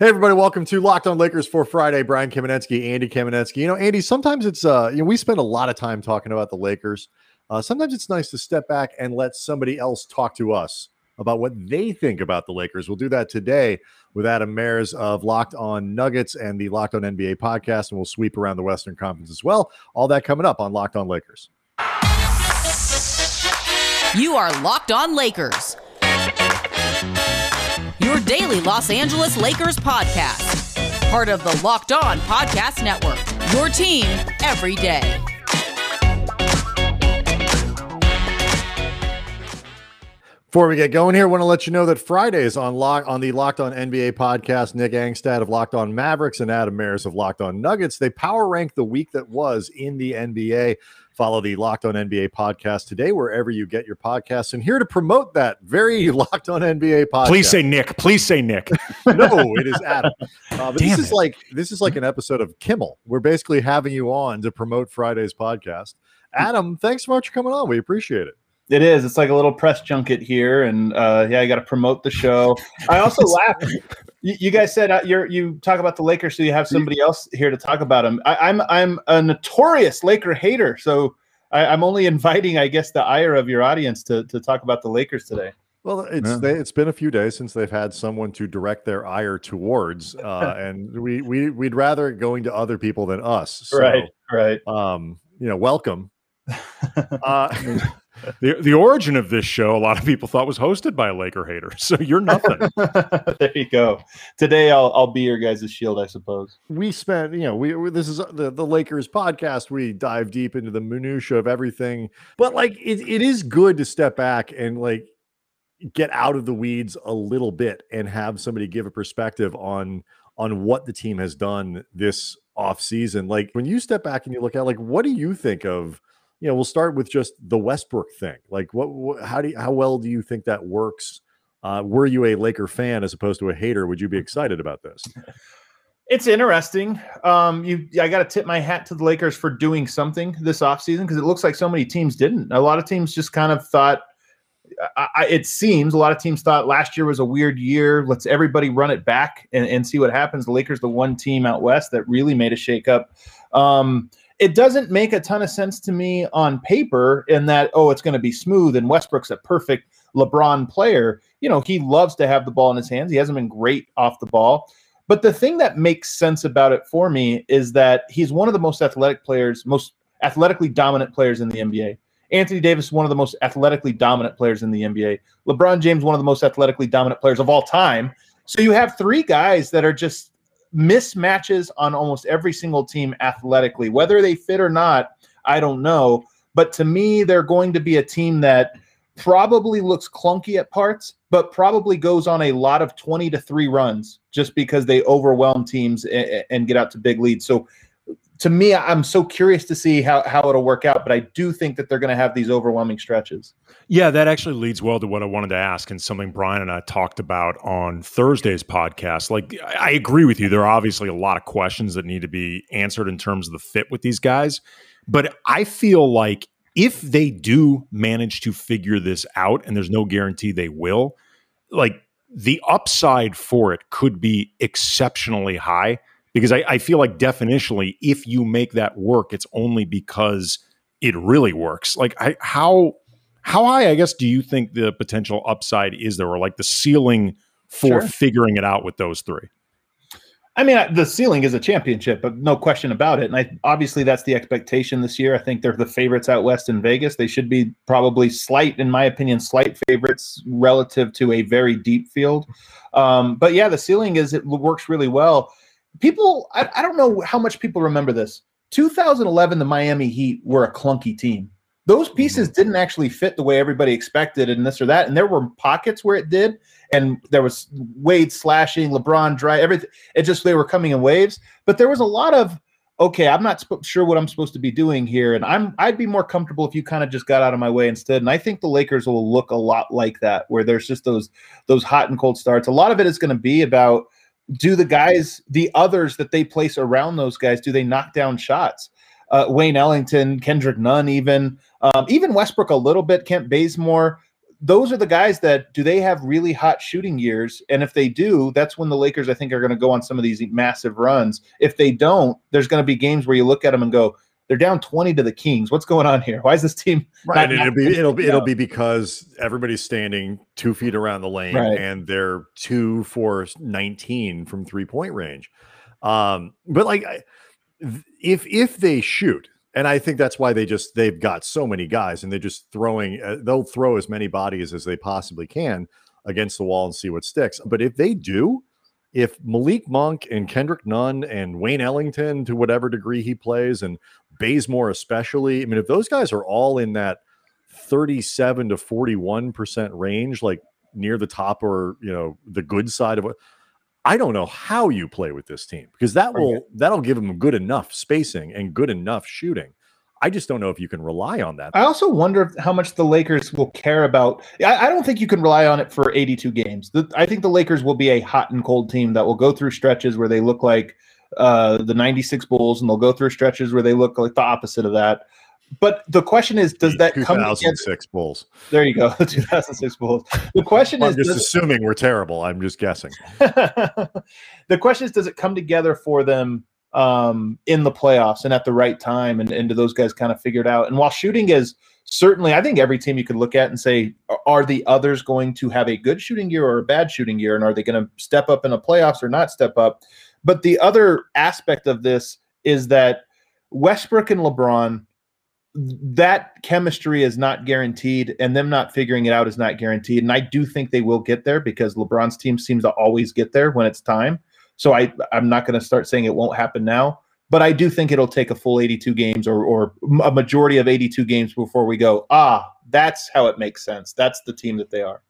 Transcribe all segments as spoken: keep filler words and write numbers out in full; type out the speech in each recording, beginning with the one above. Hey, everybody, welcome to Locked on Lakers for Friday. Brian Kamenetsky, Andy Kamenetsky. You know, Andy, sometimes it's, uh, you know, we spend a lot of time talking about the Lakers. Uh, sometimes it's nice to step back and let somebody else talk to us about what they think about the Lakers. We'll do that today with Adam Mares of Locked on Nuggets and the Locked on N B A podcast, and we'll sweep around the Western Conference as well. All that coming up on Locked on Lakers. You are Locked on Lakers, your daily Los Angeles Lakers podcast, part of the Locked on Podcast Network, your team every day. Before we get going here, I want to let you know that Fridays on Lock on the Locked On N B A podcast, Nick Angstad of Locked On Mavericks and Adam Mares of Locked On Nuggets, they power rank the week that was in the N B A. Follow the Locked On N B A podcast today wherever you get your podcasts. And here to promote that very Locked On N B A podcast, please say Nick. Please say Nick. No, it is Adam. Uh, but Damn this it. is like this is like an episode of Kimmel. We're basically having you on to promote Friday's podcast. Adam, thanks so much for coming on. We appreciate it. It is. It's like a little press junket here, and uh, yeah, I got to promote the show. I also laugh. You, you guys said uh, you you talk about the Lakers, so you have somebody else here to talk about them. I, I'm I'm a notorious Laker hater, so I, I'm only inviting, I guess, the ire of your audience to to talk about the Lakers today. Well, it's yeah. they, it's been a few days since they've had someone to direct their ire towards, uh, and we we we'd rather it going to other people than us. So, right, right. Um, you know, welcome. Uh, The, the origin of this show, a lot of people thought, was hosted by a Laker hater. So you're nothing. There you go. Today, I'll I'll be your guys' shield, I suppose. We spent, you know, we, we this is the, the Lakers podcast. We dive deep into the minutia of everything. But, like, it, it is good to step back and, like, get out of the weeds a little bit and have somebody give a perspective on on what the team has done this offseason. Like, when you step back and you look at, like, what do you think of? You know, we'll start with just the Westbrook thing. Like, what, what how do you, how well do you think that works? Uh, were you a Laker fan as opposed to a hater? Would you be excited about this? It's interesting. Um, you, I got to tip my hat to the Lakers for doing something this offseason, because it looks like so many teams didn't. A lot of teams just kind of thought, I, I, it seems a lot of teams thought last year was a weird year. Let's everybody run it back and, and see what happens. The Lakers, the one team out West that really made a shakeup. Um, It doesn't make a ton of sense to me on paper in that, oh, it's going to be smooth and Westbrook's a perfect LeBron player. You know, he loves to have the ball in his hands. He hasn't been great off the ball. But the thing that makes sense about it for me is that he's one of the most athletic players, most athletically dominant players in the N B A. Anthony Davis, one of the most athletically dominant players in the N B A. LeBron James, one of the most athletically dominant players of all time. So you have three guys that are just mismatches on almost every single team athletically, whether they fit or not, I don't know. But to me, they're going to be a team that probably looks clunky at parts, but probably goes on a lot of twenty to three runs just because they overwhelm teams and, and get out to big leads. So to me, I'm so curious to see how, how it'll work out, but I do think that they're going to have these overwhelming stretches. Yeah, that actually leads well to what I wanted to ask, and something Brian and I talked about on Thursday's podcast. Like, I agree with you. There are obviously a lot of questions that need to be answered in terms of the fit with these guys, but I feel like if they do manage to figure this out, and there's no guarantee they will, like, the upside for it could be exceptionally high. Because I, I feel like definitionally, if you make that work, it's only because it really works. Like, I, how how high, I guess, do you think the potential upside is there, or like the ceiling for sure. Figuring it out with those three? I mean, the ceiling is a championship, but no question about it. And I, obviously, that's the expectation this year. I think they're the favorites out West in Vegas. They should be probably slight, in my opinion, slight favorites relative to a very deep field. Um, but yeah, the ceiling is it works really well. People, I, I don't know how much people remember this. two thousand eleven, the Miami Heat were a clunky team. Those pieces didn't actually fit the way everybody expected and this or that. And there were pockets where it did. And there was Wade slashing, LeBron dry, everything. It just, they were coming in waves. But there was a lot of, okay, I'm not sp- sure what I'm supposed to be doing here. And I'm, I'd be more comfortable if you kind of just got out of my way instead. And I think the Lakers will look a lot like that, where there's just those those hot and cold starts. A lot of it is going to be about, do the guys, the others that they place around those guys, do they knock down shots? Uh, Wayne Ellington, Kendrick Nunn even, um, even Westbrook a little bit, Kent Bazemore. those are the guys that, do they have really hot shooting years? And if they do, that's when the Lakers, I think, are going to go on some of these massive runs. If they don't, there's going to be games where you look at them and go, they're down twenty to the Kings. What's going on here? Why is this team? Right. It'll be, it'll be, it'll be because everybody's standing two feet around the lane, right, and they're two for nineteen from three point range. Um, but like if, if they shoot, and I think that's why they just, they've got so many guys and they're just throwing, uh, they'll throw as many bodies as they possibly can against the wall and see what sticks. But if they do, if Malik Monk and Kendrick Nunn and Wayne Ellington, to whatever degree he plays, and Bazemore especially, I mean, if those guys are all in that thirty-seven to forty-one percent range, like near the top or, you know, the good side of it, I don't know how you play with this team, because that will, that'll give them good enough spacing and good enough shooting. I just don't know if you can rely on that. I also wonder how much the Lakers will care about. I, I don't think you can rely on it for eighty-two games. The, I think the Lakers will be a hot and cold team that will go through stretches where they look like uh, the ninety-six Bulls, and they'll go through stretches where they look like the opposite of that. But the question is, does that come together? two thousand six Bulls. There you go, the two thousand six Bulls. The question I'm is, just assuming it, we're terrible. I'm just guessing. The question is, does it come together for them um in the playoffs and at the right time, and, and do those guys kind of figure it out? And while shooting is certainly, I think every team you could look at and say, are the others going to have a good shooting year or a bad shooting year, and are they going to step up in the playoffs or not step up? But the other aspect of this is that Westbrook and LeBron, that chemistry is not guaranteed, and them not figuring it out is not guaranteed. And I do think they will get there, because LeBron's team seems to always get there when it's time. So I, I'm not going to start saying it won't happen now, but I do think it'll take a full eighty-two games, or, or a majority of eighty-two games, before we go, ah, that's how it makes sense. That's the team that they are.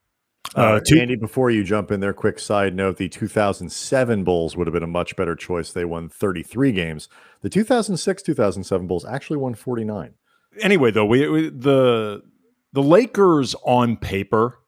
Uh, two- Andy, before you jump in there, quick side note, the two thousand seven Bulls would have been a much better choice. They won thirty-three games. The two thousand six, two thousand seven Bulls actually won forty-nine. Anyway, though, we, we the the Lakers on paper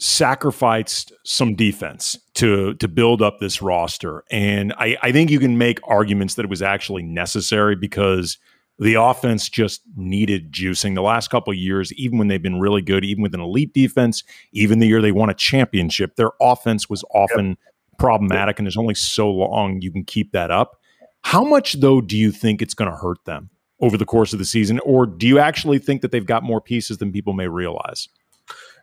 sacrificed some defense to to build up this roster. And I, I think you can make arguments that it was actually necessary, because the offense just needed juicing. The last couple of years, even when they've been really good, even with an elite defense, even the year they won a championship, their offense was often yep. problematic, yep. and there's only so long you can keep that up. How much, though, do you think it's going to hurt them over the course of the season? Or do you actually think that they've got more pieces than people may realize?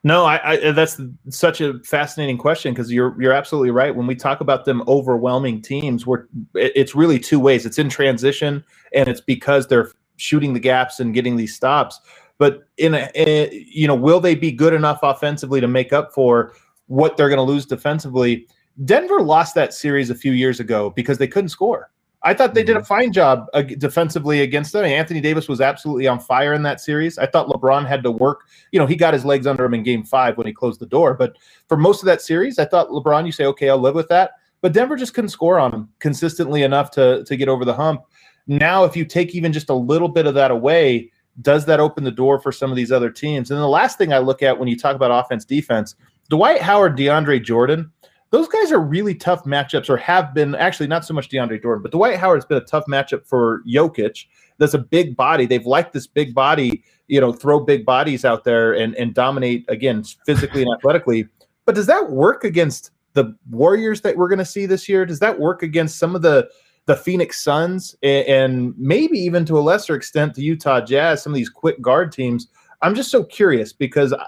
No, I, I, that's such a fascinating question, because you're you're absolutely right. When we talk about them overwhelming teams, we're, it's really two ways. It's in transition, and it's because they're shooting the gaps and getting these stops. But in, a, in a, you know, will they be good enough offensively to make up for what they're going to lose defensively? Denver lost that series a few years ago because they couldn't score. I thought they did a fine job uh, defensively against them. Anthony Davis was absolutely on fire in that series. I thought LeBron had to work. You know, he got his legs under him in game five when he closed the door. But for most of that series, I thought LeBron, you say, okay, I'll live with that. But Denver just couldn't score on him consistently enough to, to get over the hump. Now, if you take even just a little bit of that away, does that open the door for some of these other teams? And the last thing I look at when you talk about offense, defense, Dwight Howard, DeAndre Jordan, those guys are really tough matchups, or have been. Actually, not so much DeAndre Jordan, but Dwight Howard's been a tough matchup for Jokic. That's a big body. They've liked this big body, you know, throw big bodies out there and, and dominate, again, physically and athletically. But does that work against the Warriors that we're going to see this year? Does that work against some of the, the Phoenix Suns, and, and maybe even to a lesser extent the Utah Jazz, some of these quick guard teams? I'm just so curious, because –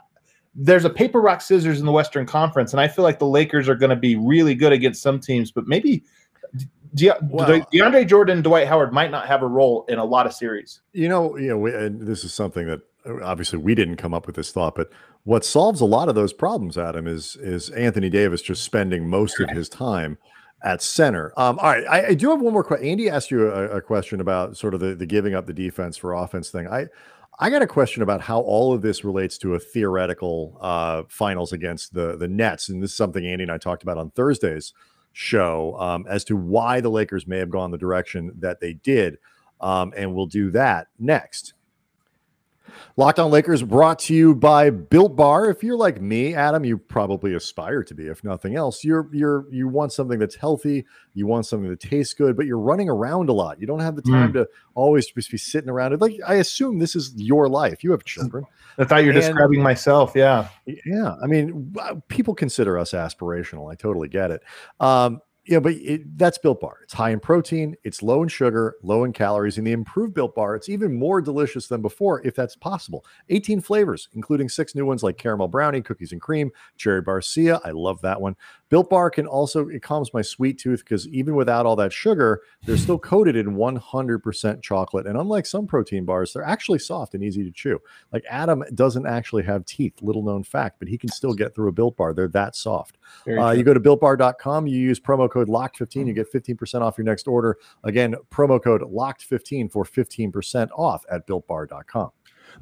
there's a paper, rock, scissors in the Western Conference, and I feel like the Lakers are going to be really good against some teams, but maybe De- well, De- DeAndre Jordan and Dwight Howard might not have a role in a lot of series. You know, you know, we, and this is something that obviously we didn't come up with this thought, but what solves a lot of those problems, Adam, is is Anthony Davis just spending most of his time at center. Um, all right, I, I do have one more question. Andy asked you a, a question about sort of the, the giving up the defense for offense thing. I I got a question about how all of this relates to a theoretical uh, finals against the, the Nets. And this is something Andy and I talked about on Thursday's show um, as to why the Lakers may have gone the direction that they did. Um, and we'll do that next. Locked On Lakers brought to you by Built Bar. If you're like me, Adam, you probably aspire to be, if nothing else. You're you're you want something that's healthy, you want something that tastes good, but you're running around a lot. You don't have the time mm. to always just be sitting around. It like I assume this is your life. You have children. I thought you were and, describing myself. Yeah. Yeah. I mean, people consider us aspirational. I totally get it. Um Yeah, but it, that's Built Bar. It's high in protein, it's low in sugar, low in calories, and the improved Built Bar, it's even more delicious than before, if that's possible. eighteen flavors, including six new ones like caramel brownie, cookies and cream, cherry barcia. I love that one. Built Bar can also, it calms my sweet tooth because even without all that sugar, they're still coated in one hundred percent chocolate. And unlike some protein bars, they're actually soft and easy to chew. Like Adam doesn't actually have teeth, little known fact, but he can still get through a Built Bar. They're that soft. Uh, you go to built bar dot com, you use promo code Locked fifteen, you get fifteen percent off your next order. Again, promo code Locked fifteen for fifteen percent off at built bar dot com.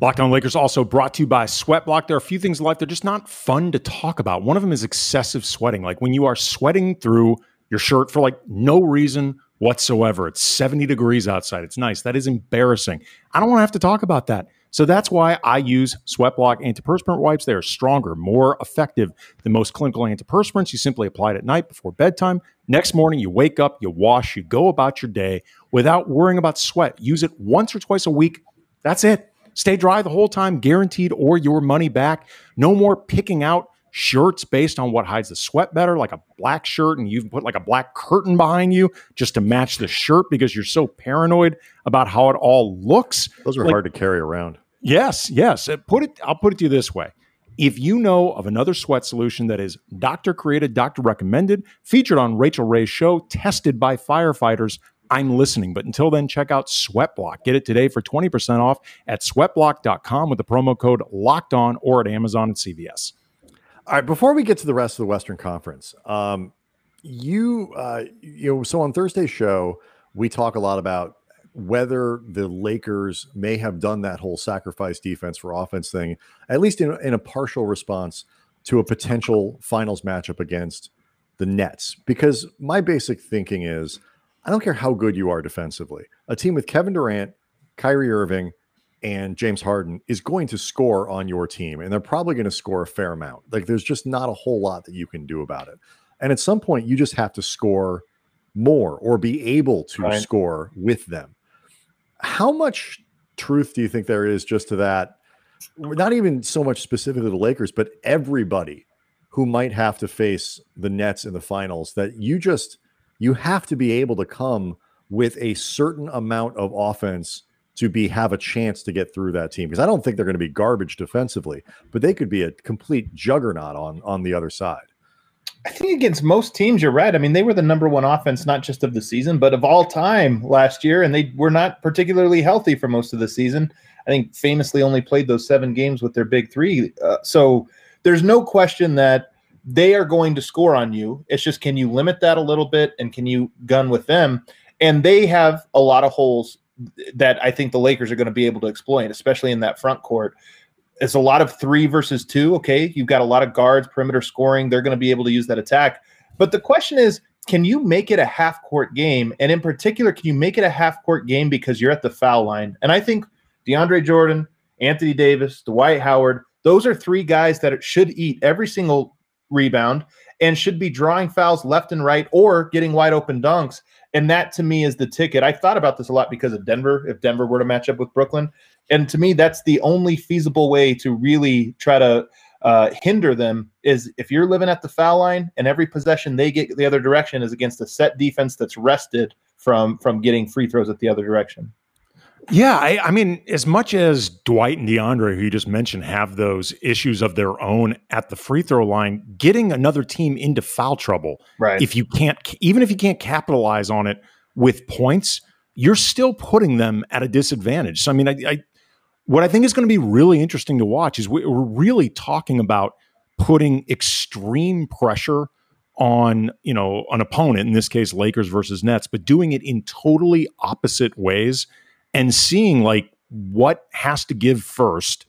Locked On Lakers also brought to you by SweatBlock. There are a few things in life that are just not fun to talk about. One of them is excessive sweating, like when you are sweating through your shirt for like no reason whatsoever. It's seventy degrees outside. It's nice. That is embarrassing. I don't want to have to talk about that. So that's why I use SweatBlock antiperspirant wipes. They are stronger, more effective than most clinical antiperspirants. You simply apply it at night before bedtime. Next morning, you wake up, you wash, you go about your day without worrying about sweat. Use it once or twice a week. That's it. Stay dry the whole time, guaranteed, or your money back. No more picking out shirts based on what hides the sweat better, like a black shirt, and you've put like a black curtain behind you just to match the shirt because you're so paranoid about how it all looks. Those are like hard to carry around. Yes, yes. Put it. I'll put it to you this way. If you know of another sweat solution that is doctor-created, doctor-recommended, featured on Rachel Ray's show, tested by firefighters, I'm listening. But until then, check out SweatBlock. Get it today for twenty percent off at sweat block dot com with the promo code Locked On or at Amazon and C V S. All right, before we get to the rest of the Western Conference, um, you, uh, you know, so on Thursday's show, we talk a lot about whether the Lakers may have done that whole sacrifice defense for offense thing, at least in, in a partial response to a potential finals matchup against the Nets. Because my basic thinking is, I don't care how good you are defensively. A team with Kevin Durant, Kyrie Irving, and James Harden is going to score on your team, and they're probably going to score a fair amount. Like, there's just not a whole lot that you can do about it. And at some point, you just have to score more or be able to right. score with them. How much truth do you think there is just to that? Not even so much specifically the Lakers, but everybody who might have to face the Nets in the finals, that you just, you have to be able to come with a certain amount of offense to be, have a chance to get through that team. Because I don't think they're going to be garbage defensively, but they could be a complete juggernaut on, on the other side. I think against most teams, you're right. I mean, they were the number one offense, not just of the season, but of all time last year, and they were not particularly healthy for most of the season. I think famously only played those seven games with their big three. Uh, so there's no question that they are going to score on you. It's just, can you limit that a little bit, and can you gun with them? And they have a lot of holes that I think the Lakers are going to be able to exploit, especially in that front court. It's a lot of three versus two. Okay, you've got a lot of guards, perimeter scoring. They're going to be able to use that attack. But the question is, can you make it a half-court game? And in particular, can you make it a half-court game because you're at the foul line? And I think DeAndre Jordan, Anthony Davis, Dwight Howard, those are three guys that should eat every single rebound and should be drawing fouls left and right or getting wide-open dunks. And that, to me, is the ticket. I thought about this a lot because of Denver, if Denver were to match up with Brooklyn. And to me, that's the only feasible way to really try to uh, hinder them, is if you're living at the foul line and every possession they get the other direction is against a set defense that's rested from from getting free throws at the other direction. Yeah, I, I mean, as much as Dwight and DeAndre, who you just mentioned, have those issues of their own at the free throw line, getting another team into foul trouble, right. if you can't, even if you can't capitalize on it with points, you're still putting them at a disadvantage. So, I mean, I... I What I think is going to be really interesting to watch is we're really talking about putting extreme pressure on, you know, an opponent, in this case, Lakers versus Nets, but doing it in totally opposite ways and seeing like what has to give first,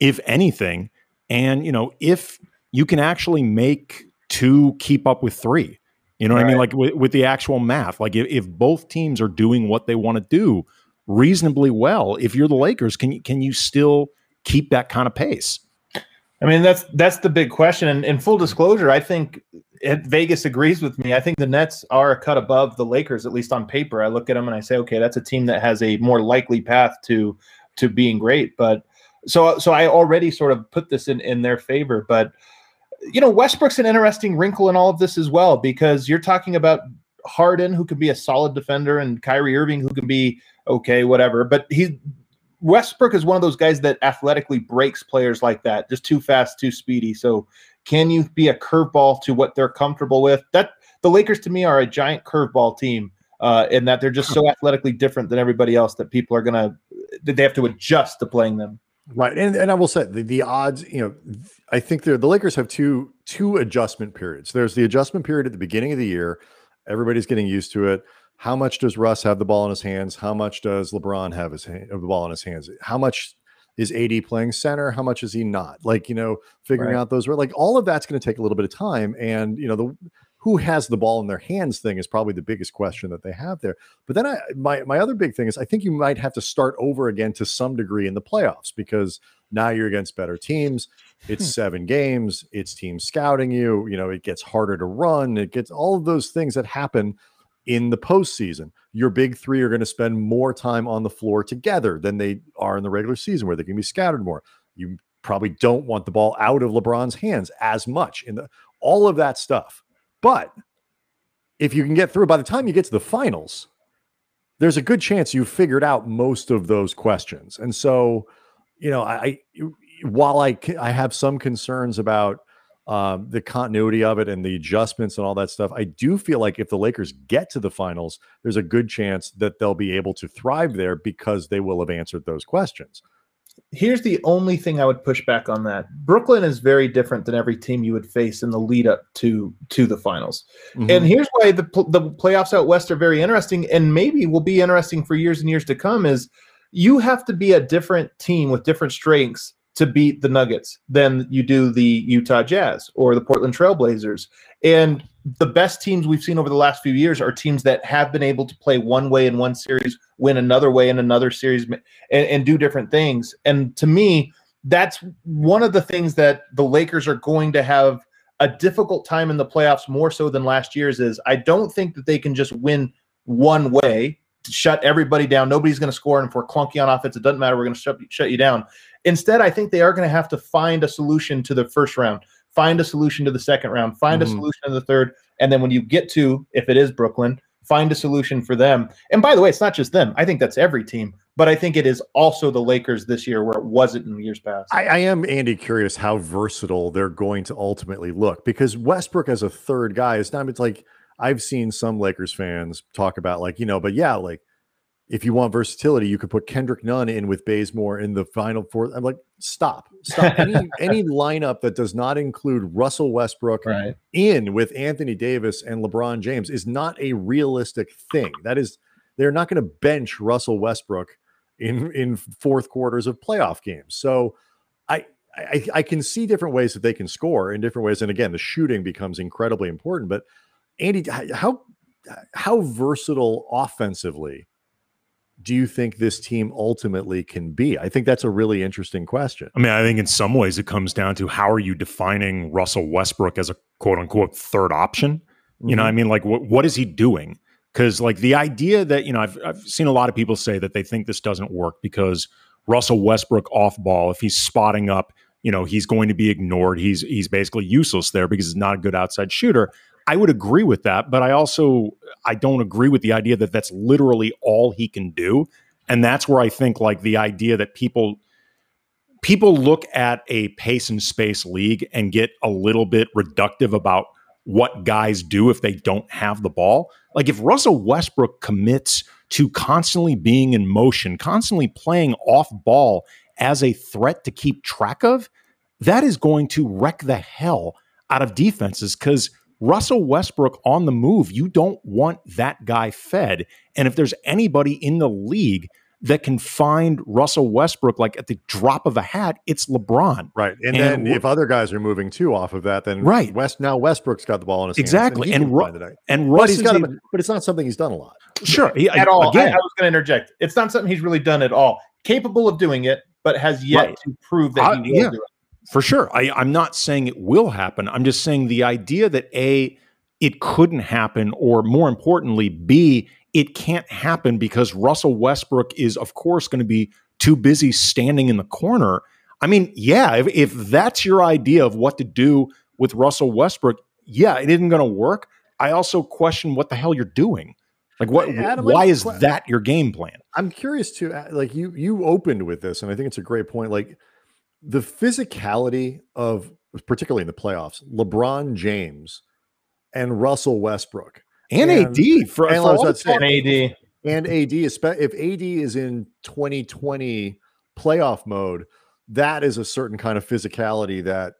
if anything, and, you know, if you can actually make two keep up with three, you know what right. I mean? Like with, with the actual math, like if, if both teams are doing what they want to do, reasonably well. If you're the Lakers, can you, can you still keep that kind of pace? I mean, that's that's the big question. And in full disclosure, I think it, Vegas agrees with me. I think the Nets are a cut above the Lakers, at least on paper. I look at them and I say, okay, that's a team that has a more likely path to to being great. But so so I already sort of put this in, in their favor. But, you know, Westbrook's an interesting wrinkle in all of this as well, because you're talking about Harden, who can be a solid defender, and Kyrie Irving, who can be okay, whatever. But he's Westbrook is one of those guys that athletically breaks players like that, just too fast, too speedy. So can you be a curveball to what they're comfortable with? That the Lakers, to me, are a giant curveball team uh, in that they're just so athletically different than everybody else that people are going to – that they have to adjust to playing them. Right, and and I will say the, the odds, you know, I think the Lakers have two two adjustment periods. There's the adjustment period at the beginning of the year. Everybody's getting used to it. How much does Russ have the ball in his hands? How much does LeBron have his hand, the ball in his hands? How much is A D playing center? How much is he not? Like, you know, figuring right. out those, like all of that's going to take a little bit of time. And, you know, the who has the ball in their hands thing is probably the biggest question that they have there. But then I, my, my other big thing is I think you might have to start over again to some degree in the playoffs, because now you're against better teams. It's seven games. It's team scouting you. You know, it gets harder to run. It gets all of those things that happen in the postseason. Your big three are going to spend more time on the floor together than they are in the regular season, where they can be scattered more. You probably don't want the ball out of LeBron's hands as much in the all of that stuff. But if you can get through, by the time you get to the finals, there's a good chance you've figured out most of those questions. And so, you know, I while I I have some concerns about Um, the continuity of it and the adjustments and all that stuff, I do feel like if the Lakers get to the finals, there's a good chance that they'll be able to thrive there because they will have answered those questions. Here's the only thing I would push back on that. Brooklyn is very different than every team you would face in the lead up to to the finals. Mm-hmm. And here's why the the playoffs out West are very interesting, and maybe will be interesting for years and years to come, is you have to be a different team with different strengths to beat the Nuggets than you do the Utah Jazz or the Portland Trail Blazers. And the best teams we've seen over the last few years are teams that have been able to play one way in one series, win another way in another series, and, and do different things. And to me, that's one of the things that the Lakers are going to have a difficult time in the playoffs, more so than last year's, is I don't think that they can just win one way, shut everybody down. Nobody's going to score. And if we're clunky on offense, it doesn't matter. We're going to shut, shut you down. Instead, I think they are going to have to find a solution to the first round, find a solution to the second round, find mm-hmm. a solution to the third. And then when you get to, if it is Brooklyn, find a solution for them. And by the way, it's not just them. I think that's every team. But I think it is also the Lakers this year, where it wasn't in years past. I, I am, Andy, curious how versatile they're going to ultimately look, because Westbrook as a third guy is not, it's like, I've seen some Lakers fans talk about, like, you know, but yeah, like if you want versatility, you could put Kendrick Nunn in with Bazemore in the final four. I'm like, stop, stop. Any any lineup that does not include Russell Westbrook right. in with Anthony Davis and LeBron James is not a realistic thing. That is, they're not going to bench Russell Westbrook in in fourth quarters of playoff games. So I. I, I can see different ways that they can score in different ways. And again, the shooting becomes incredibly important. But Andy, how how versatile offensively do you think this team ultimately can be? I think that's a really interesting question. I mean, I think in some ways it comes down to how are you defining Russell Westbrook as a quote-unquote third option? Mm-hmm. You know, I mean, like, what what is he doing? Because, like, the idea that, you know, I've I've seen a lot of people say that they think this doesn't work because Russell Westbrook off ball, if he's spotting up, you know, he's going to be ignored. He's he's basically useless there because he's not a good outside shooter. I would agree with that, but I also I don't agree with the idea that that's literally all he can do. And that's where I think, like, the idea that people people look at a pace and space league and get a little bit reductive about what guys do if they don't have the ball. Like, if Russell Westbrook commits to constantly being in motion, constantly playing off ball as a threat to keep track of, that is going to wreck the hell out of defenses, because Russell Westbrook on the move, you don't want that guy fed. And if there's anybody in the league that can find Russell Westbrook, like at the drop of a hat, it's LeBron. Right. And, and then if other guys are moving too off of that, then right. West now Westbrook's got the ball in his exactly. hands. Exactly. And, and, Ru- and Russ but, got a, but it's not something he's done a lot. Sure. He, at I, all. Again, I, I was going to interject. It's not something he's really done at all. Capable of doing it, but has yet right. to prove that I, he will yeah, do it. For sure. I, I'm not saying it will happen. I'm just saying the idea that A, it couldn't happen, or more importantly, B, it can't happen because Russell Westbrook is, of course, going to be too busy standing in the corner. I mean, yeah, if, if that's your idea of what to do with Russell Westbrook, yeah, it isn't going to work. I also question what the hell you're doing. Like, what? Adam, why is question. that your game plan? I'm curious too. Like, you you opened with this, and I think it's a great point. Like, the physicality of, particularly in the playoffs, LeBron James and Russell Westbrook. And, and A D for and, for all say, and A D and A D, if A D is in twenty twenty playoff mode, that is a certain kind of physicality that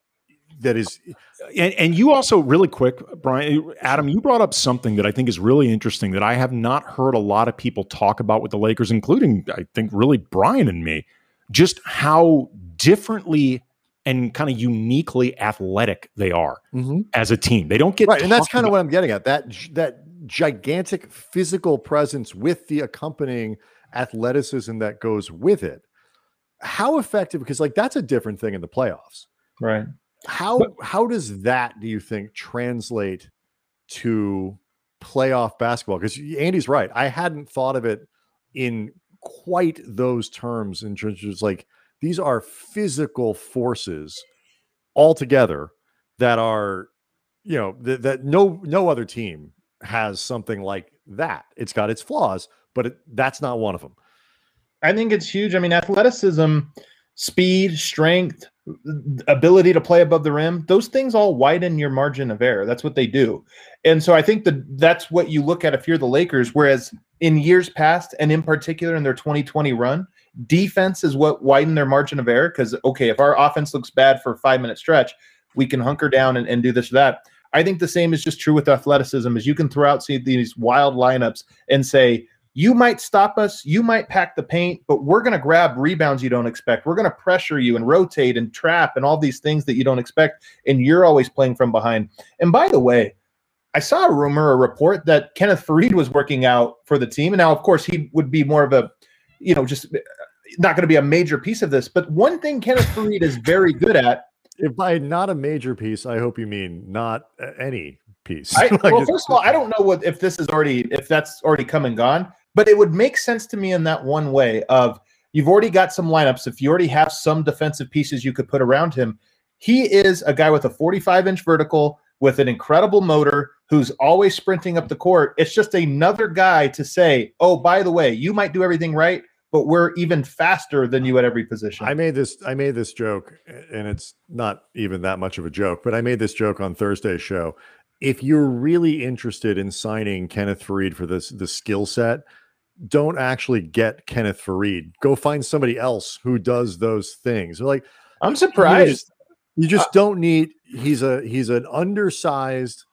that is. And, and you also, really quick, Brian, Adam, you brought up something that I think is really interesting that I have not heard a lot of people talk about with the Lakers, including I think really Brian and me, just how differently and kind of uniquely athletic they are mm-hmm. as a team. They don't get right, and that's kind of what I'm getting at. That that gigantic physical presence with the accompanying athleticism that goes with it. How effective? Because like that's a different thing in the playoffs, right? How but, how does that, do you think, translate to playoff basketball? Because Andy's right. I hadn't thought of it in quite those terms in terms of like. These are physical forces altogether that are, you know, th- that no no other team has something like that. It's got its flaws, but it, that's not one of them. I think it's huge. I mean, athleticism, speed, strength, ability to play above the rim, those things all widen your margin of error. That's what they do. And so I think that that's what you look at if you're the Lakers, whereas in years past, and in particular in their twenty twenty run, defense is what widened their margin of error because, okay, if our offense looks bad for a five-minute stretch, we can hunker down and, and do this or that. I think the same is just true with athleticism is you can throw out see, these wild lineups and say, you might stop us, you might pack the paint, but we're going to grab rebounds you don't expect. We're going to pressure you and rotate and trap and all these things that you don't expect, and you're always playing from behind. And by the way, I saw a rumor, a report that Kenneth Faried was working out for the team. And now, of course, he would be more of a, you know, just not going to be a major piece of this. But one thing Kenneth Faried is very good at. If by not a major piece, I hope you mean not any piece. I, like well, first of all, I don't know what if this is already, if that's already come and gone. But it would make sense to me in that one way of you've already got some lineups. If you already have some defensive pieces you could put around him, he is a guy with a forty-five inch vertical with an incredible motor who's always sprinting up the court. It's just another guy to say, oh, by the way, you might do everything right, but we're even faster than you at every position. I made this I made this joke, and it's not even that much of a joke, but I made this joke on Thursday's show. If you're really interested in signing Kenneth Faried for this the skill set, don't actually get Kenneth Faried. Go find somebody else who does those things. They're like, I'm surprised. You just, you just uh, don't need he's a he's an undersized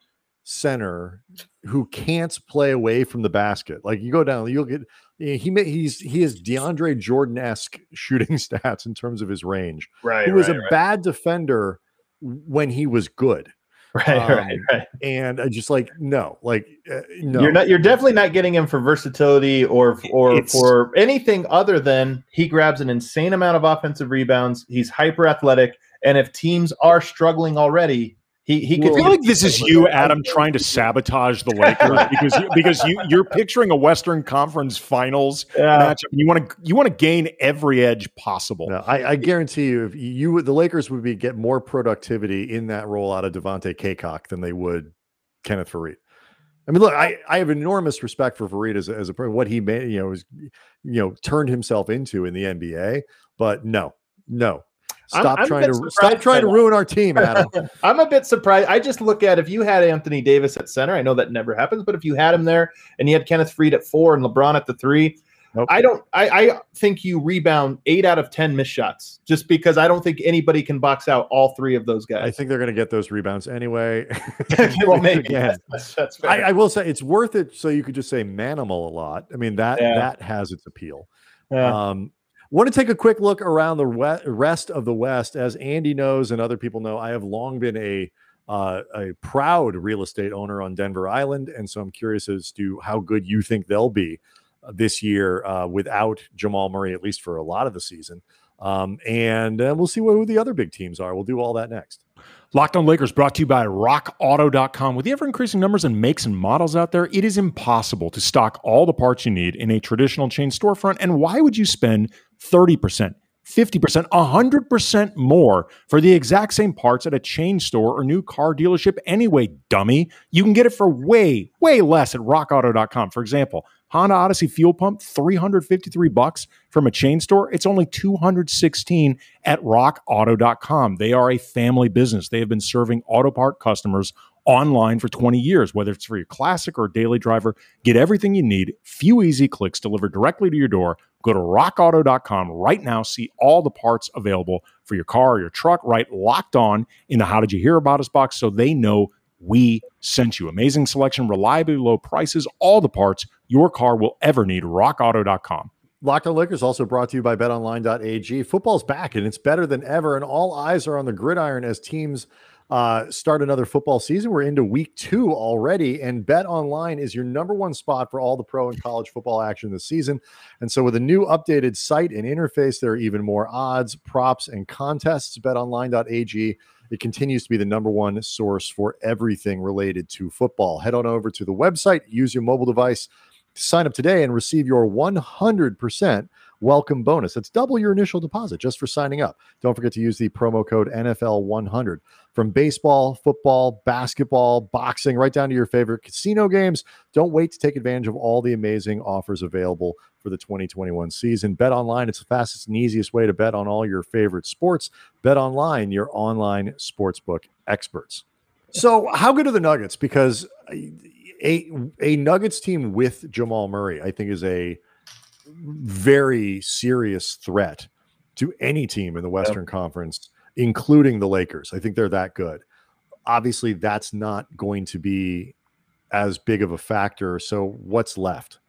center who can't play away from the basket. Like you go down, you'll get He may, he's he is DeAndre Jordan-esque shooting stats in terms of his range. Right, he was right, a right. bad defender when he was good. Right, um, right, right. And I just like no, like uh, no. You're not. You're definitely not getting him for versatility or or it's, for anything other than he grabs an insane amount of offensive rebounds. He's hyper athletic, and if teams are struggling already. He, he could I feel like this is you, Adam, trying to sabotage the Lakers because you, because you you're picturing a Western Conference Finals yeah. matchup. You want to you want to gain every edge possible. No, I, I guarantee you, if you the Lakers would be get more productivity in that role out of Devontae Kaycock than they would Kenneth Faried. I mean, look, I, I have enormous respect for Faried as a, as a what he made you know is you know turned himself into in the N B A, but no, no. Stop I'm, trying I'm to stop trying to ruin our team, Adam. I'm a bit surprised. I just look at if you had Anthony Davis at center. I know that never happens, but if you had him there and you had Kenneth Faried at four and LeBron at the three, nope. I don't. I, I think you rebound eight out of ten missed shots just because I don't think anybody can box out all three of those guys. I think they're going to get those rebounds anyway. Well, maybe again. That's, that's fair. I, I will say it's worth it. So you could just say Manimal a lot. I mean that yeah. that has its appeal. Yeah. Um, want to take a quick look around the rest of the West. As Andy knows and other people know, I have long been a uh, a proud real estate owner on Denver Island, and so I'm curious as to how good you think they'll be this year uh, without Jamal Murray, at least for a lot of the season. Um, and uh, we'll see what, who the other big teams are. We'll do all that next. Locked on Lakers brought to you by rock auto dot com. With the ever-increasing numbers and makes and models out there, it is impossible to stock all the parts you need in a traditional chain storefront. And why would you spend thirty percent, fifty percent, one hundred percent more for the exact same parts at a chain store or new car dealership anyway, dummy? You can get it for way, way less at rock auto dot com. For example, Honda Odyssey fuel pump, three hundred fifty-three bucks from a chain store. It's only two hundred sixteen at rock auto dot com. They are a family business. They have been serving auto part customers online for twenty years, whether it's for your classic or daily driver. Get everything you need, few easy clicks, delivered directly to your door. Go to rock auto dot com right now. See all the parts available for your car or your truck, right? Locked on in the How Did You Hear About Us box, so they know we sent you. Amazing selection, reliably low prices, all the parts your car will ever need. rock auto dot com. Locked on Lakers also brought to you by bet online dot a g. Football's back, and it's better than ever, and all eyes are on the gridiron as teams uh, start another football season. We're into week two already, and BetOnline is your number one spot for all the pro and college football action this season. And so with a new updated site and interface, there are even more odds, props, and contests. bet online dot a g. It continues to be the number one source for everything related to football. Head on over to the website, use your mobile device to sign up today and receive your one hundred percent welcome bonus. That's double your initial deposit just for signing up. Don't forget to use the promo code N F L one hundred. From baseball, football, basketball, boxing, right down to your favorite casino games, don't wait to take advantage of all the amazing offers available for the twenty twenty-one season. Bet online. It's the fastest and easiest way to bet on all your favorite sports. Bet online, your online sportsbook experts. So how good are the Nuggets? Because a, a Nuggets team with Jamal Murray, I think, is a very serious threat to any team in the Western yep. Conference, including the Lakers. I think they're that good. Obviously, that's not going to be as big of a factor. So what's left?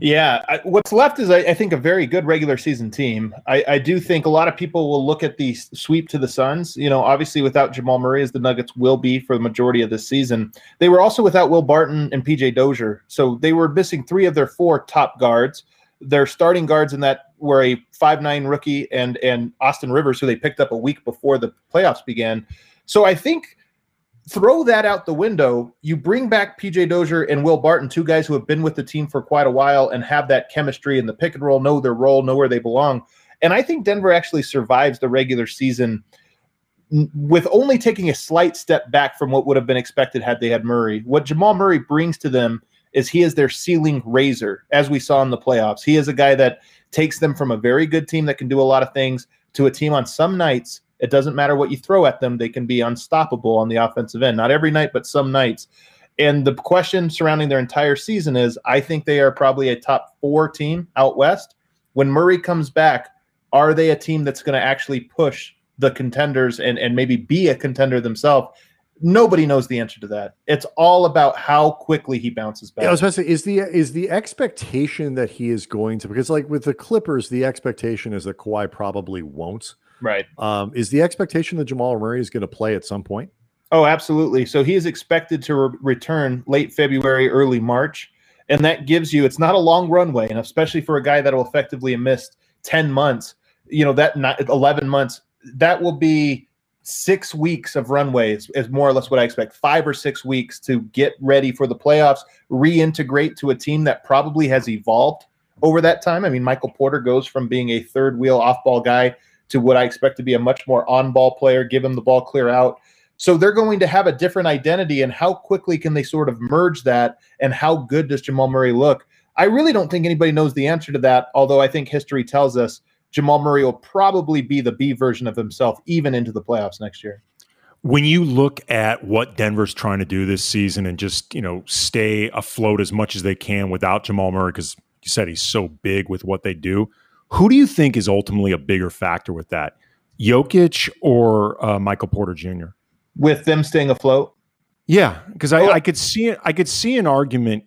Yeah, I, what's left is, I, I think, a very good regular season team. I, I do think a lot of people will look at the sweep to the Suns. You know, obviously, without Jamal Murray, as the Nuggets will be for the majority of this season, they were also without Will Barton and P J Dozier. So they were missing three of their four top guards. Their starting guards in that were a five nine rookie and, and Austin Rivers, who they picked up a week before the playoffs began. So I think throw that out the window. You bring back P J Dozier and Will Barton, two guys who have been with the team for quite a while and have that chemistry and the pick and roll, know their role, know where they belong. And I think Denver actually survives the regular season with only taking a slight step back from what would have been expected had they had Murray. What Jamal Murray brings to them is he is their ceiling raiser, as we saw in the playoffs. He is a guy that takes them from a very good team that can do a lot of things to a team on some nights, it doesn't matter what you throw at them, they can be unstoppable on the offensive end. Not every night, but some nights. And the question surrounding their entire season is, I think they are probably a top four team out West. When Murray comes back, are they a team that's going to actually push the contenders and, and maybe be a contender themselves? Nobody knows the answer to that. It's all about how quickly he bounces back. Yeah, I was about to say, is the is the expectation that he is going to, because like with the Clippers, the expectation is that Kawhi probably won't. Right. Um, is the expectation that Jamal Murray is going to play at some point? Oh, absolutely. So he is expected to re- return late February, early March. And that gives you, it's not a long runway. And especially for a guy that will effectively have missed ten months, you know, that not eleven months, that will be six weeks of runway is, is more or less what I expect. Five or six weeks to get ready for the playoffs, reintegrate to a team that probably has evolved over that time. I mean, Michael Porter goes from being a third wheel off ball guy to what I expect to be a much more on-ball player, give him the ball, clear out. So they're going to have a different identity, and how quickly can they sort of merge that, and how good does Jamal Murray look? I really don't think anybody knows the answer to that, although I think history tells us Jamal Murray will probably be the B version of himself even into the playoffs next year. When you look at what Denver's trying to do this season and just, you know, stay afloat as much as they can without Jamal Murray, because you said he's so big with what they do, who do you think is ultimately a bigger factor with that, Jokic or uh, Michael Porter Junior? With them staying afloat? Yeah, because I, oh. I could see I could see an argument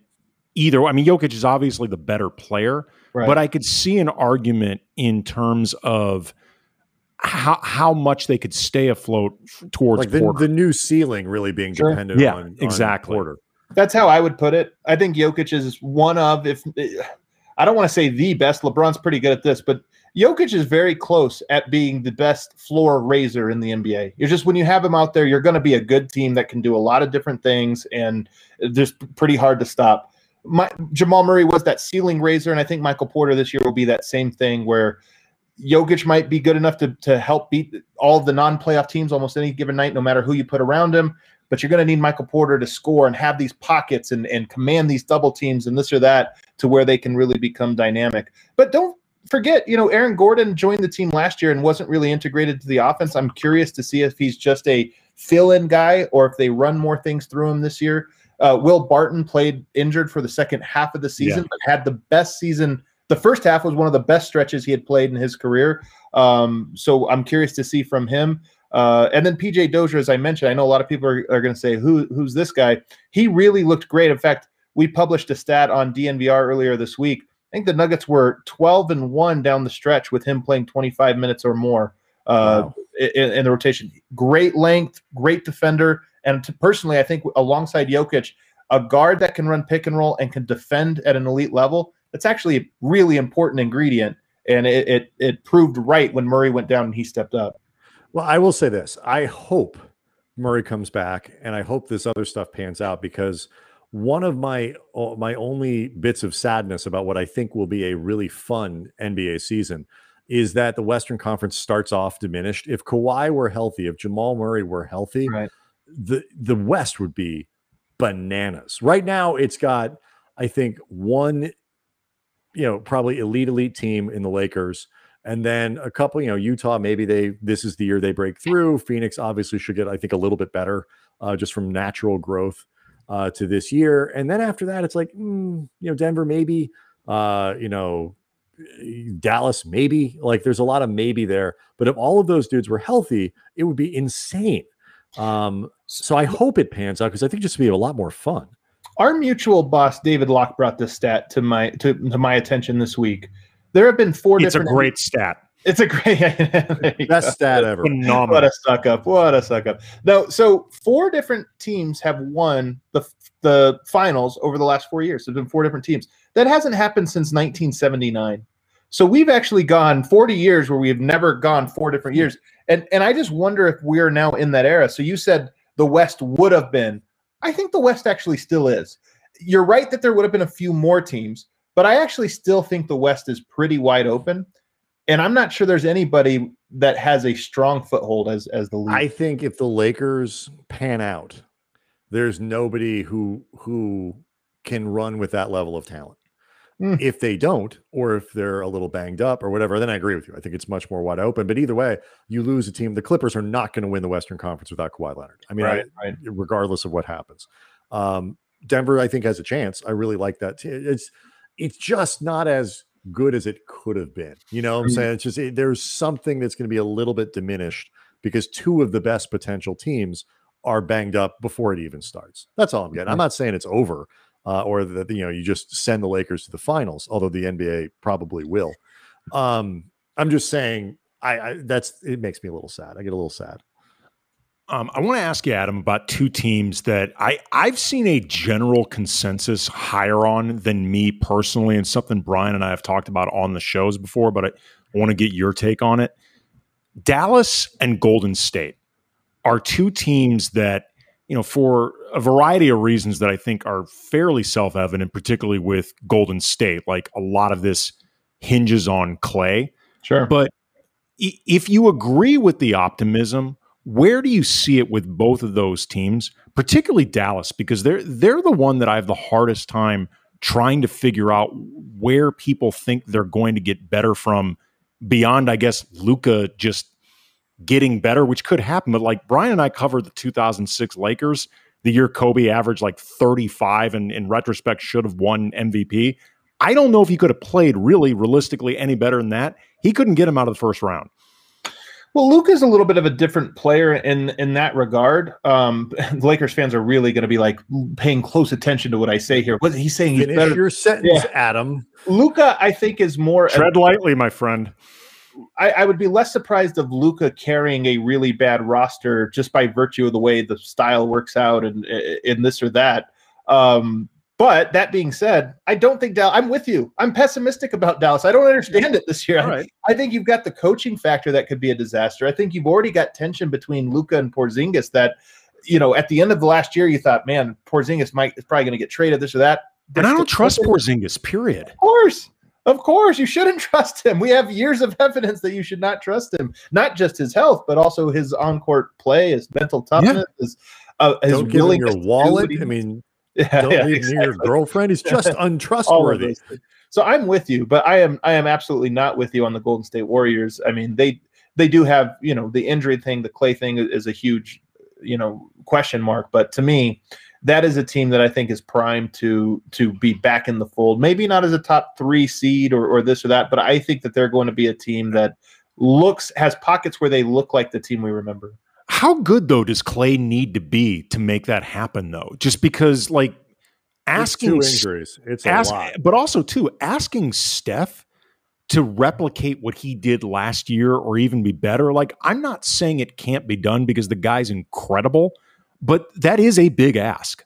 either. I mean, Jokic is obviously the better player, Right. But I could see an argument in terms of how how much they could stay afloat towards like the, Porter. The new ceiling really being sure. dependent yeah, on, exactly. on Porter. That's how I would put it. I think Jokic is one of, if I don't want to say the best, LeBron's pretty good at this, but Jokic is very close at being the best floor raiser in the N B A. You're just, when you have him out there, you're going to be a good team that can do a lot of different things and just pretty hard to stop. My, Jamal Murray was that ceiling raiser, and I think Michael Porter this year will be that same thing where Jokic might be good enough to, to help beat all of the non-playoff teams almost any given night, no matter who you put around him. But you're going to need Michael Porter to score and have these pockets and, and command these double teams and this or that to where they can really become dynamic. But don't forget, you know, Aaron Gordon joined the team last year and wasn't really integrated to the offense. I'm curious to see if he's just a fill-in guy or if they run more things through him this year. Uh, Will Barton played injured for the second half of the season, yeah. but had the best season. The first half was one of the best stretches he had played in his career. Um, so I'm curious to see from him. Uh, and then P J Dozier, as I mentioned, I know a lot of people are, are going to say, "Who who's this guy?" He really looked great. In fact, we published a stat on D N V R earlier this week. I think the Nuggets were twelve and one down the stretch with him playing twenty-five minutes or more uh, wow. in, in the rotation. Great length, great defender. And to, personally, I think alongside Jokic, a guard that can run pick and roll and can defend at an elite level, that's actually a really important ingredient. And it it, it proved right when Murray went down and he stepped up. Well, I will say this. I hope Murray comes back, and I hope this other stuff pans out, because one of my my only bits of sadness about what I think will be a really fun N B A season is that the Western Conference starts off diminished. If Kawhi were healthy, if Jamal Murray were healthy, right. the, the West would be bananas. Right now, it's got, I think, one, you know, probably elite, elite team in the Lakers. And then a couple, you know, Utah, maybe they, this is the year they break through. Phoenix obviously should get, I think, a little bit better uh, just from natural growth uh, to this year. And then after that, it's like, mm, you know, Denver, maybe, uh, you know, Dallas, maybe. Like there's a lot of maybe there. But if all of those dudes were healthy, it would be insane. Um, so I hope it pans out, because I think just be a lot more fun. Our mutual boss, David Locke, brought this stat to my to, to my attention this week. There have been four it's different. It's a great stat. It's a great best go. stat ever. Phenomenal. What a suck up! What a suck up! Now, so four different teams have won the the finals over the last four years. There's been four different teams. That hasn't happened since nineteen seventy-nine. So we've actually gone forty years where we have never gone four different years. And and I just wonder if we are now in that era. So you said the West would have been. I think the West actually still is. You're right that there would have been a few more teams. But I actually still think the West is pretty wide open, and I'm not sure there's anybody that has a strong foothold as as the league. I think if the Lakers pan out, there's nobody who who can run with that level of talent. Mm. If they don't, or if they're a little banged up or whatever, then I agree with you. I think it's much more wide open. But either way, you lose a team. The Clippers are not going to win the Western Conference without Kawhi Leonard. I mean, right, I, right. regardless of what happens, um, Denver I think has a chance. I really like that. It's It's just not as good as it could have been. You know what I'm saying? It's just it, there's something that's going to be a little bit diminished because two of the best potential teams are banged up before it even starts. That's all I'm getting. I'm not saying it's over uh, or that, you know, you just send the Lakers to the finals, although the N B A probably will. Um, I'm just saying I, I that's it makes me a little sad. I get a little sad. Um, I want to ask you, Adam, about two teams that I, I've seen a general consensus higher on than me personally, and something Brian and I have talked about on the shows before, but I, I want to get your take on it. Dallas and Golden State are two teams that, you know, for a variety of reasons that I think are fairly self-evident, particularly with Golden State. Like a lot of this hinges on Klay. Sure. But if you agree with the optimism, where do you see it with both of those teams, particularly Dallas? Because they're they're the one that I have the hardest time trying to figure out where people think they're going to get better from beyond, I guess, Luka just getting better, which could happen. But like Brian and I covered the two thousand six Lakers, the year Kobe averaged like thirty-five and in retrospect should have won M V P. I don't know if he could have played really realistically any better than that. He couldn't get him out of the first round. Well, Luka's a little bit of a different player in in that regard. Um, Lakers fans are really going to be like paying close attention to what I say here. What he's saying is better. Your sentence, yeah. Adam. Luka, I think, is more. Tread a, lightly, my friend. I, I would be less surprised of Luka carrying a really bad roster just by virtue of the way the style works out and in this or that. Um, but that being said, I don't think Dallas. I'm with you. I'm pessimistic about Dallas. I don't understand it this year. Right. I think you've got the coaching factor that could be a disaster. I think you've already got tension between Luka and Porzingis that, you know, at the end of the last year, you thought, man, Porzingis might is probably going to get traded, this or that. But I don't trust Porzingis, period. Of course. Of course. You shouldn't trust him. We have years of evidence that you should not trust him. Not just his health, but also his on-court play, his mental toughness, yeah. his, uh, his don't willingness give him your wallet. To do I mean – Yeah, don't yeah, leave exactly. your girlfriend. He's just untrustworthy. So I'm with you, but I am I am absolutely not with you on the Golden State Warriors. I mean, they they do have, you know, the injury thing, the Klay thing is a huge, you know, question mark. But to me, that is a team that I think is primed to to be back in the fold. Maybe not as a top three seed or or this or that, but I think that they're going to be a team that looks has pockets where they look like the team we remember. How good, though, does Klay need to be to make that happen, though? Just because, like, asking it's two injuries, it's ask, a lot. But also, too, asking Steph to replicate what he did last year or even be better. Like, I'm not saying it can't be done because the guy's incredible, but that is a big ask.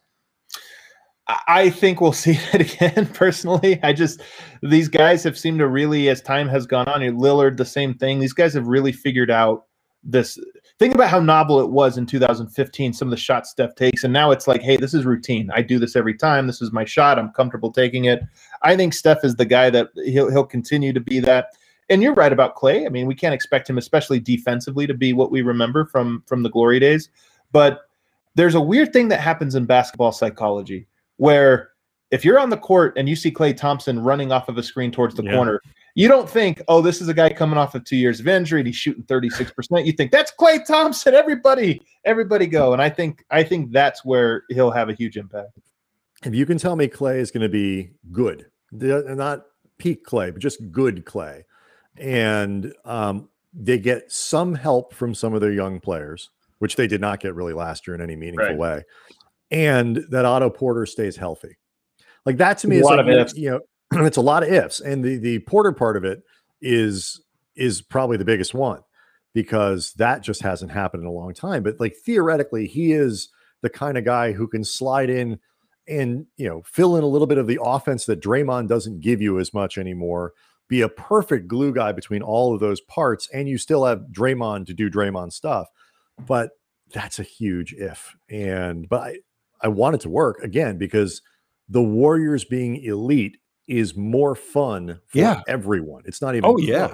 I think we'll see that again, personally. I just, these guys have seemed to really, as time has gone on, Lillard, the same thing. These guys have really figured out this. Think about how novel it was in two thousand fifteen, some of the shots Steph takes, and now it's like, hey, this is routine. I do this every time. This is my shot. I'm comfortable taking it. I think Steph is the guy that he'll he'll continue to be that. And you're right about Klay. I mean, we can't expect him, especially defensively, to be what we remember from, from the glory days. But there's a weird thing that happens in basketball psychology where if you're on the court and you see Klay Thompson running off of a screen towards the yeah. corner, you don't think, oh, this is a guy coming off of two years of injury and he's shooting thirty-six percent. You think that's Klay Thompson. Everybody, everybody go. And I think I think that's where he'll have a huge impact. If you can tell me Klay is going to be good, not peak Klay, but just good Klay, and um, they get some help from some of their young players, which they did not get really last year in any meaningful right. way, and that Otto Porter stays healthy. Like that to me a is lot like, of you know, it's a lot of ifs, and the the Porter part of it is is probably the biggest one because that just hasn't happened in a long time. But like theoretically, he is the kind of guy who can slide in and, you know, fill in a little bit of the offense that Draymond doesn't give you as much anymore. Be a perfect glue guy between all of those parts, and you still have Draymond to do Draymond stuff. But that's a huge if, and but I, I want it to work again because the Warriors being elite is more fun for yeah. everyone. It's not even oh, close. Yeah.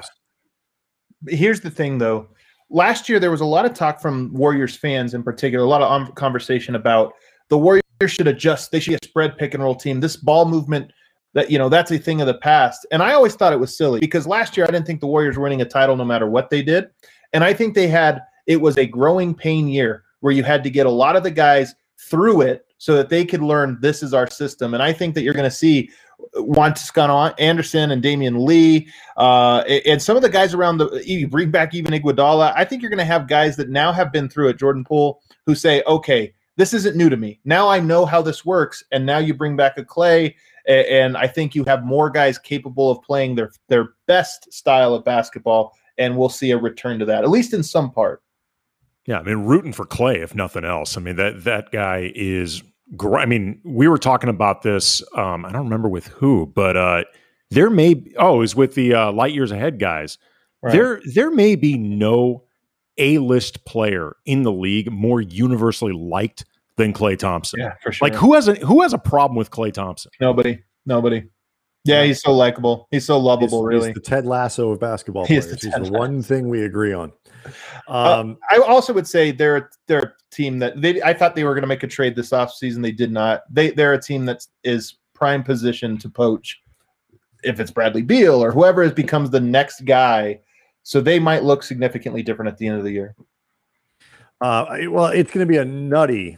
Here's the thing, though. Last year, there was a lot of talk from Warriors fans in particular, a lot of conversation about the Warriors should adjust. They should be a spread pick and roll team. This ball movement, that you know, that's a thing of the past. And I always thought it was silly because last year, I didn't think the Warriors were winning a title no matter what they did. And I think they had – it was a growing pain year where you had to get a lot of the guys through it so that they could learn this is our system. And I think that you're going to see – Juan Toscano Anderson and Damian Lee, uh, and some of the guys around the you bring back even Iguodala. I think you're going to have guys that now have been through it, Jordan Poole, who say, okay, this isn't new to me. Now I know how this works. And now you bring back a Klay, and I think you have more guys capable of playing their, their best style of basketball, and we'll see a return to that, at least in some part. Yeah, I mean, rooting for Klay, if nothing else. I mean, that that guy is – I mean, we were talking about this. Um, I don't remember with who, but uh, there may be, oh, it was with the uh, Light Years Ahead guys. Right. There, there may be no A-list player in the league more universally liked than Klay Thompson. Yeah, for sure. Like who has a who has a problem with Klay Thompson? Nobody, nobody. Yeah, he's so likable. He's so lovable. He's, really, he's the Ted Lasso of basketball players. He's the, he's the one thing we agree on. Um, uh, I also would say they're they're a team that they. I thought they were going to make a trade this offseason. They did not. They they're a team that is prime position to poach if it's Bradley Beal or whoever is, becomes the next guy. So they might look significantly different at the end of the year. Uh, well, it's going to be a nutty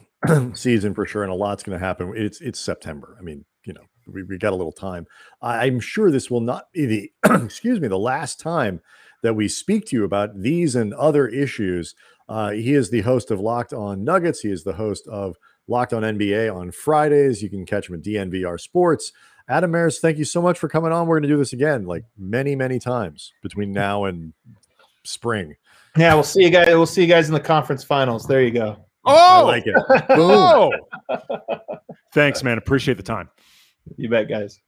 season for sure, and a lot's going to happen. It's it's September. I mean, you know. we, we got a little time. I'm sure this will not be the, excuse me, the last time that we speak to you about these and other issues. Uh, he is the host of Locked On Nuggets. He is the host of Locked On N B A on Fridays. You can catch him at D N V R Sports. Adam Mares, thank you so much for coming on. We're going to do this again, like many, many times between now and spring. Yeah, we'll see you guys. We'll see you guys in the conference finals. There you go. Oh, I like it. Boom. Thanks, man. Appreciate the time. You bet, guys.